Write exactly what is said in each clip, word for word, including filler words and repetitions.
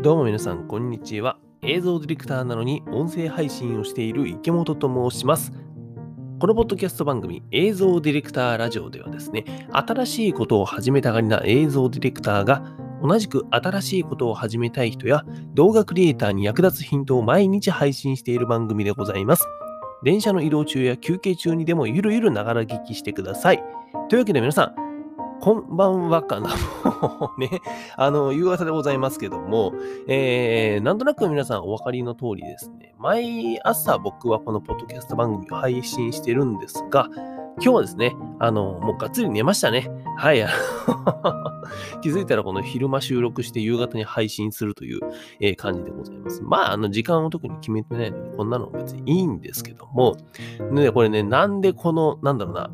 どうも皆さん、こんにちは。映像ディレクターなのに音声配信をしている池本と申します。このポッドキャスト番組映像ディレクターラジオではですね、新しいことを始めたがりな映像ディレクターが同じく新しいことを始めたい人や動画クリエイターに役立つヒントを毎日配信している番組でございます。電車の移動中や休憩中にでもゆるゆるながら聞きしてください。というわけで皆さん、こんばんはかなもうね、あの、夕方でございますけども、えー、なんとなく皆さんお分かりの通りですね、毎朝僕はこのポッドキャスト番組を配信してるんですが、今日はですね、あの、もうがっつり寝ましたね。はい、あの、気づいたらこの昼間収録して夕方に配信するという、えー、感じでございます。まあ、あの、時間を特に決めてないので、こんなの別にいいんですけども、ね、これね、なんでこの、なんだろうな、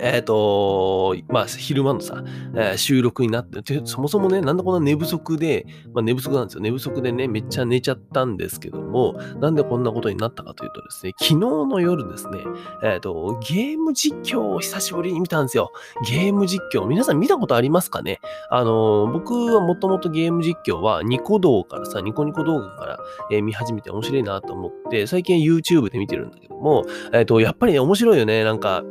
えっと、まあ、昼間のさ、えー、収録になってて、そもそもね、なんでこんな寝不足で、まあ、寝不足なんですよ。寝不足でね、めっちゃ寝ちゃったんですけども、なんでこんなことになったかというとですね、昨日の夜ですね、えっと、ゲーム実況を久しぶりに見たんですよ。ゲーム実況。皆さん見たことありますかね？あのー、僕はもともとゲーム実況はニコ動からさ、ニコニコ動画から、えー、見始めて面白いなと思って、最近 YouTube で見てるんだけども、えっと、やっぱりね、面白いよね。なんか、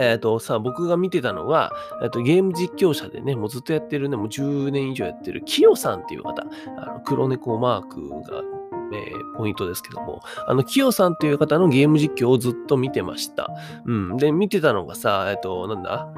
えっとさ、僕が見てたのは、えっと、ゲーム実況者でね、もうずっとやってるね、もうじゅうねん以上やってる、キヨさんっていう方、あの黒猫マークが、えー、ポイントですけども、あの、キヨさんという方のゲーム実況をずっと見てました。うん。で、見てたのがさ、えっと、なんだ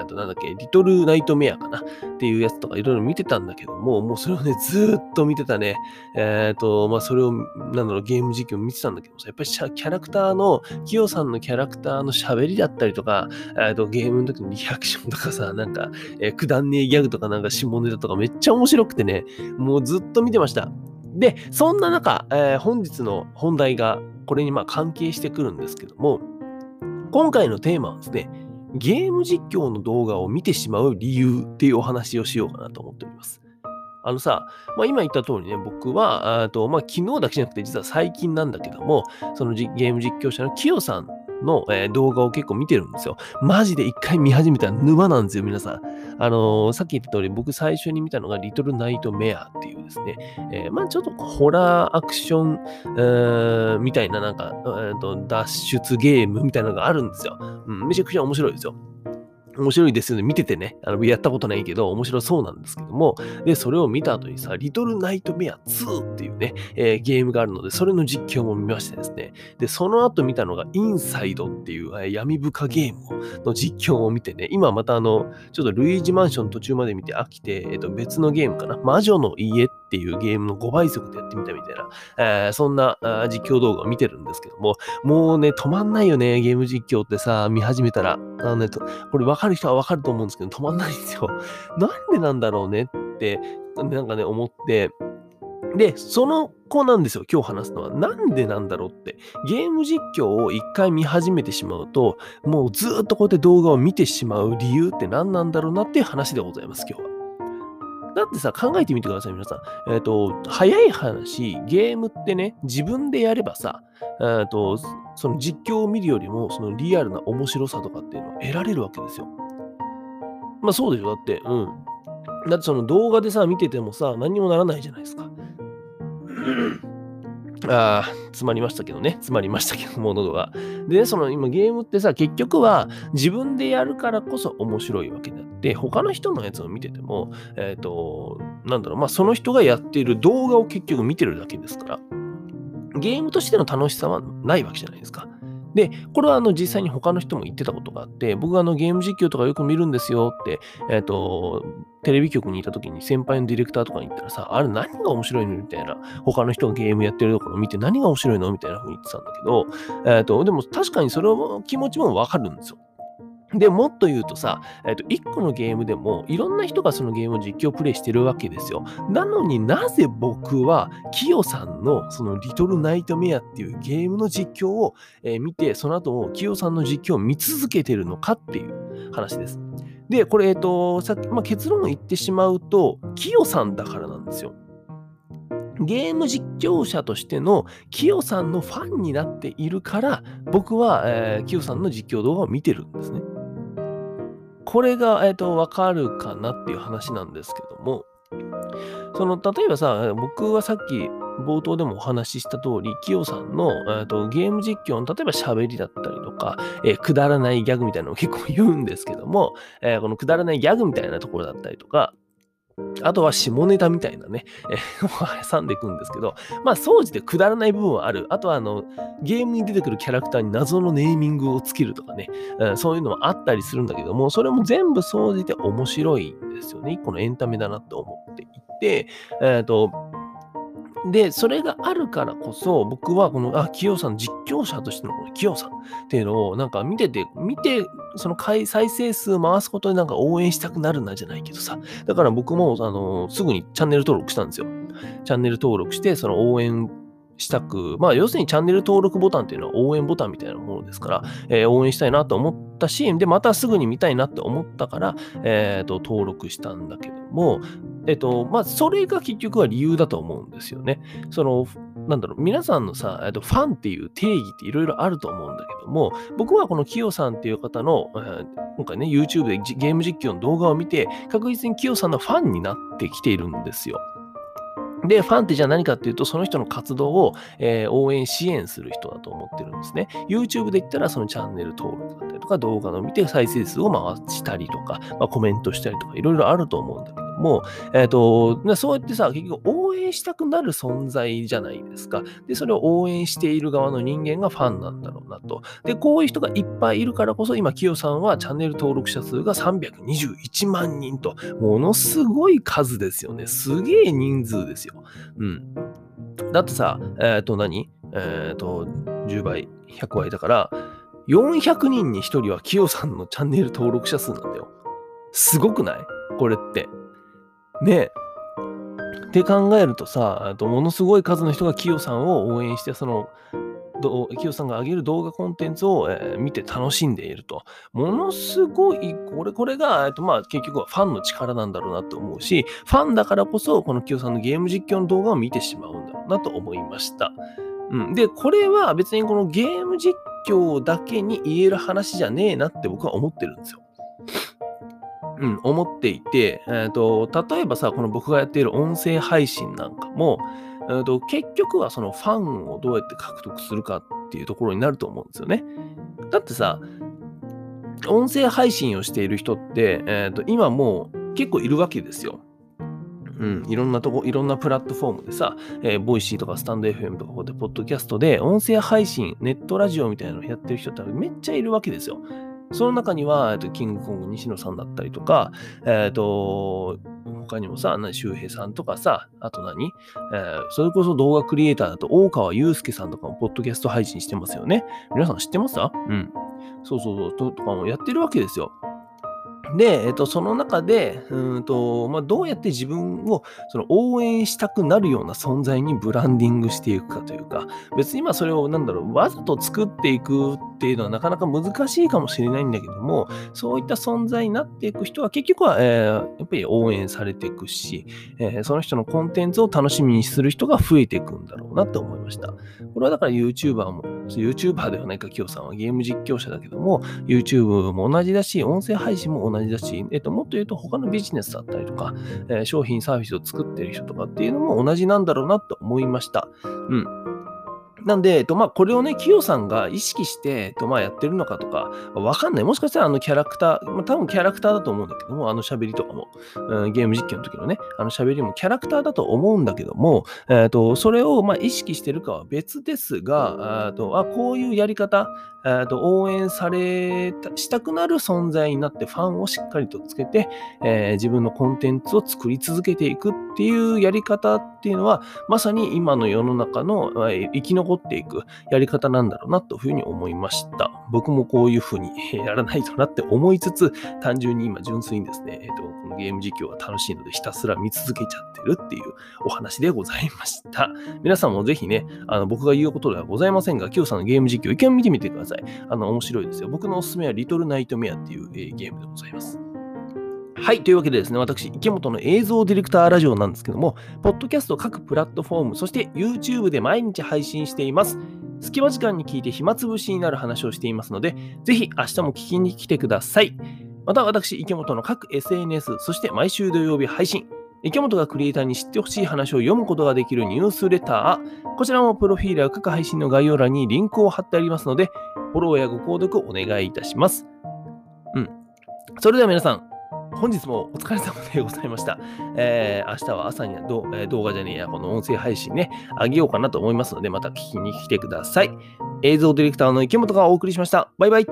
えっと、なんだっけ、リトルナイトメアかなっていうやつとかいろいろ見てたんだけども、もうそれをね、ずっと見てたね。えっと、まあ、それを、なんだろう、ゲーム実況見てたんだけどもさ、やっぱりキャラクターの、キヨさんのキャラクターの喋りだったりとか、えっと、ゲームの時のリアクションとかさ、なんか、えー、くだんねえギャグとかなんか下ネタとかめっちゃ面白くてね、もうずっと見てました。で、そんな中、えー、本日の本題がこれにまあ関係してくるんですけども、今回のテーマはですね、ゲーム実況の動画を見てしまう理由っていうお話をしようかなと思っております。あのさ、まあ、今言った通りね、僕は、あとまあ、昨日だけじゃなくて実は最近なんだけども、そのゲーム実況者のキヨさんの、えー、動画を結構見てるんですよ。マジで一回見始めたら沼なんですよ、皆さん。あのー、さっき言った通り、僕最初に見たのがリトルナイトメアっていうですね、えー、まあちょっとホラーアクション、えー、みたいななんか、えーと、脱出ゲームみたいなのがあるんですよ。うん、めちゃくちゃ面白いですよ。面白いですよね。見ててね。あの、やったことないけど、面白そうなんですけども。で、それを見た後にさ、リトルナイトメアツーっていうね、えー、ゲームがあるので、それの実況も見ましてですね。で、その後見たのが、インサイドっていう、えー、闇深ゲームの実況を見てね、今またあの、ちょっとルイージマンション途中まで見て飽きて、えっと、別のゲームかな。魔女の家っていうゲームのごばい速でやってみたみたいな、えー、そんな実況動画を見てるんですけども、もうね、止まんないよね、ゲーム実況ってさ、見始めたら。あのね、これ分かるある人はわかると思うんですけど、止まんないんですよ。なんでなんだろうねってなんかね思って、でその子なんですよ、今日話すのは。なんでなんだろうって、ゲーム実況を一回見始めてしまうと、もうずっとこうやって動画を見てしまう理由って何なんだろうなっていう話でございます、今日は。だってさ、考えてみてください、皆さん。えっと、早い話、ゲームってね、自分でやればさ、えっと、その実況を見るよりも、そのリアルな面白さとかっていうのを得られるわけですよ。まあそうでしょ、だって、うん。だってその動画でさ、見ててもさ、何にもならないじゃないですか。ああ、詰まりましたけどね。詰まりましたけども、喉が。で、その今ゲームってさ、結局は自分でやるからこそ面白いわけだって、他の人のやつを見てても、えっと、なんだろう、まあその人がやっている動画を結局見てるだけですから、ゲームとしての楽しさはないわけじゃないですか。で、これはあの実際に他の人も言ってたことがあって、僕はあのゲーム実況とかよく見るんですよって、えっと、テレビ局にいた時に先輩のディレクターとかに行ったらさ、あれ何が面白いのみたいな、他の人がゲームやってるところを見て何が面白いのみたいな風に言ってたんだけど、えっと、でも確かにその気持ちもわかるんですよ。で、もっと言うとさ、えっと、いっこのゲームでもいろんな人がそのゲームを実況プレイしてるわけですよ。なのになぜ僕はキヨさんのそのリトルナイトメアっていうゲームの実況を、えー、見て、その後もキヨさんの実況を見続けてるのかっていう話です。で、これ、えっと、さっき、まあ、結論を言ってしまうと、キヨさんだからなんですよ。ゲーム実況者としてのキヨさんのファンになっているから、僕は、えー、キヨさんの実況動画を見てるんですね。これが、えっと、わかるかなっていう話なんですけども、その例えばさ、僕はさっき冒頭でもお話しした通り、キヨさんの、えー、とゲーム実況の例えば喋りだったりとか、えー、くだらないギャグみたいなのを結構言うんですけども、えー、このくだらないギャグみたいなところだったりとか、あとは下ネタみたいなね、えー、挟んでいくんですけど、まあ総じてくだらない部分はある。あとはあのゲームに出てくるキャラクターに謎のネーミングをつけるとかね、うん、そういうのもあったりするんだけども、それも全部総じて面白いんですよね。一個のエンタメだなって思っていて、えっとで、それがあるからこそ、僕はこの、あ、キヨさん、実況者としてのこのキヨさんっていうのを、なんか見てて、見て、その回再生数回すことでなんか応援したくなるなじゃないけどさ。だから僕も、あの、すぐにチャンネル登録したんですよ。チャンネル登録して、その応援したく、まあ、要するにチャンネル登録ボタンっていうのは応援ボタンみたいなものですから、えー、応援したいなと思ったし、で、またすぐに見たいなって思ったから、えっと、登録したんだけども、えっと、まあ、それが結局は理由だと思うんですよね。その、なんだろう、皆さんのさ、えっと、ファンっていう定義っていろいろあると思うんだけども、僕はこのキヨさんっていう方の、えー、今回ね、YouTube でゲーム実況の動画を見て、確実にキヨさんのファンになってきているんですよ。で、ファンってじゃあ何かっていうと、その人の活動を、えー、応援、支援する人だと思ってるんですね。YouTube で言ったら、そのチャンネル登録だったりとか、動画の見て再生数を回したりとか、まあ、コメントしたりとか、いろいろあると思うんだけども、えーと、そうやってさ、結局応援したくなる存在じゃないですか。で、それを応援している側の人間がファンなんだろうなと。で、こういう人がいっぱいいるからこそ、今、キヨさんはチャンネル登録者数がさんびゃくにじゅういちまんにんと、ものすごい数ですよね。すげえ人数ですよ。うん。だってさ、えっと何、えっと、じゅうばい、ひゃくばいだから、よんひゃくにんにひとりはキヨさんのチャンネル登録者数なんだよ。すごくない？これって。ねえ。って考えるとさ、とものすごい数の人がキヨさんを応援して、その、キヨさんが上げる動画コンテンツを、えー、見て楽しんでいると。ものすごい、これ、これが、えっと、まあ、結局はファンの力なんだろうなと思うし、ファンだからこそ、このキヨさんのゲーム実況の動画を見てしまうんだろうなと思いました。うん、で、これは別にこのゲーム実況だけに言える話じゃねえなって僕は思ってるんですよ。うん、思っていて、えーと、例えばさ、この僕がやっている音声配信なんかも、えーと、結局はそのファンをどうやって獲得するかっていうところになると思うんですよね。だってさ、音声配信をしている人って、えーと、今もう結構いるわけですよ。うん、いろんなとこ、いろんなプラットフォームでさ、えー、ボイシーとかスタンド エフエム とかで、ポッドキャストで音声配信、ネットラジオみたいなのをやってる人ってめっちゃいるわけですよ。その中には、えっと、キングコング西野さんだったりとか、えっと、他にもさ、周平さんとかさ、あと何、えー、それこそ動画クリエイターだと、大川祐介さんとかもポッドキャスト配信してますよね。皆さん知ってますか？うん。そうそうそう、と、とかもやってるわけですよ。で、えっと、その中で、うんとまあ、どうやって自分をその応援したくなるような存在にブランディングしていくかというか、別に今それをなんだろう、わざと作っていくっていうのはなかなか難しいかもしれないんだけども、そういった存在になっていく人は結局は、えー、やっぱり応援されていくし、えー、その人のコンテンツを楽しみにする人が増えていくんだろうなって思いました。これはだから YouTuber も、YouTuber ではないか、キヨさんはゲーム実況者だけども、YouTube も同じだし、音声配信も同じ。同じだし、えっと、もっと言うと他のビジネスだったりとか、えー、商品サービスを作ってる人とかっていうのも同じなんだろうなと思いました。うん。なんで、えっと、まあ、これをね、キヨさんが意識して、えっと、まあ、やってるのかとか、わかんない。もしかしたら、あの、キャラクター、まあ、多分キャラクターだと思うんだけども、あの喋りとかも、うん、ゲーム実況の時のね、あの喋りもキャラクターだと思うんだけども、えっと、それを、まあ、意識してるかは別ですが、あと、あ、こういうやり方、えっと、応援された、したくなる存在になって、ファンをしっかりとつけて、えー、自分のコンテンツを作り続けていくっていうやり方っていうのは、まさに今の世の中の、まあ、生き残っていくやり方なんだろうなというふうに思いました。僕もこういうふうにやらないとなって思いつつ、単純に今純粋にですね、えっと、このゲーム実況は楽しいのでひたすら見続けちゃってるっていうお話でございました。皆さんもぜひね、あの僕が言うことではございませんが、キヨさんのゲーム実況一回見てみてください。あの面白いですよ。僕のおすすめはリトルナイトメアっていう、えー、ゲームでございます。はい。というわけでですね、私、池本の映像ディレクターラジオなんですけども、ポッドキャスト各プラットフォーム、そして YouTube で毎日配信しています。隙間時間に聞いて暇つぶしになる話をしていますので、ぜひ明日も聞きに来てください。また私、池本の各 エスエヌエス、そして毎週土曜日配信、池本がクリエイターに知ってほしい話を読むことができるニュースレター、こちらもプロフィールや各配信の概要欄にリンクを貼ってありますので、フォローやご購読お願いいたします。うん、それでは皆さん、本日もお疲れ様でございました。えー、明日は朝にど、えー、動画じゃねえや、この音声配信ね、あげようかなと思いますので、また聞きに来てください。映像ディレクターの池本がお送りしました。バイバイ。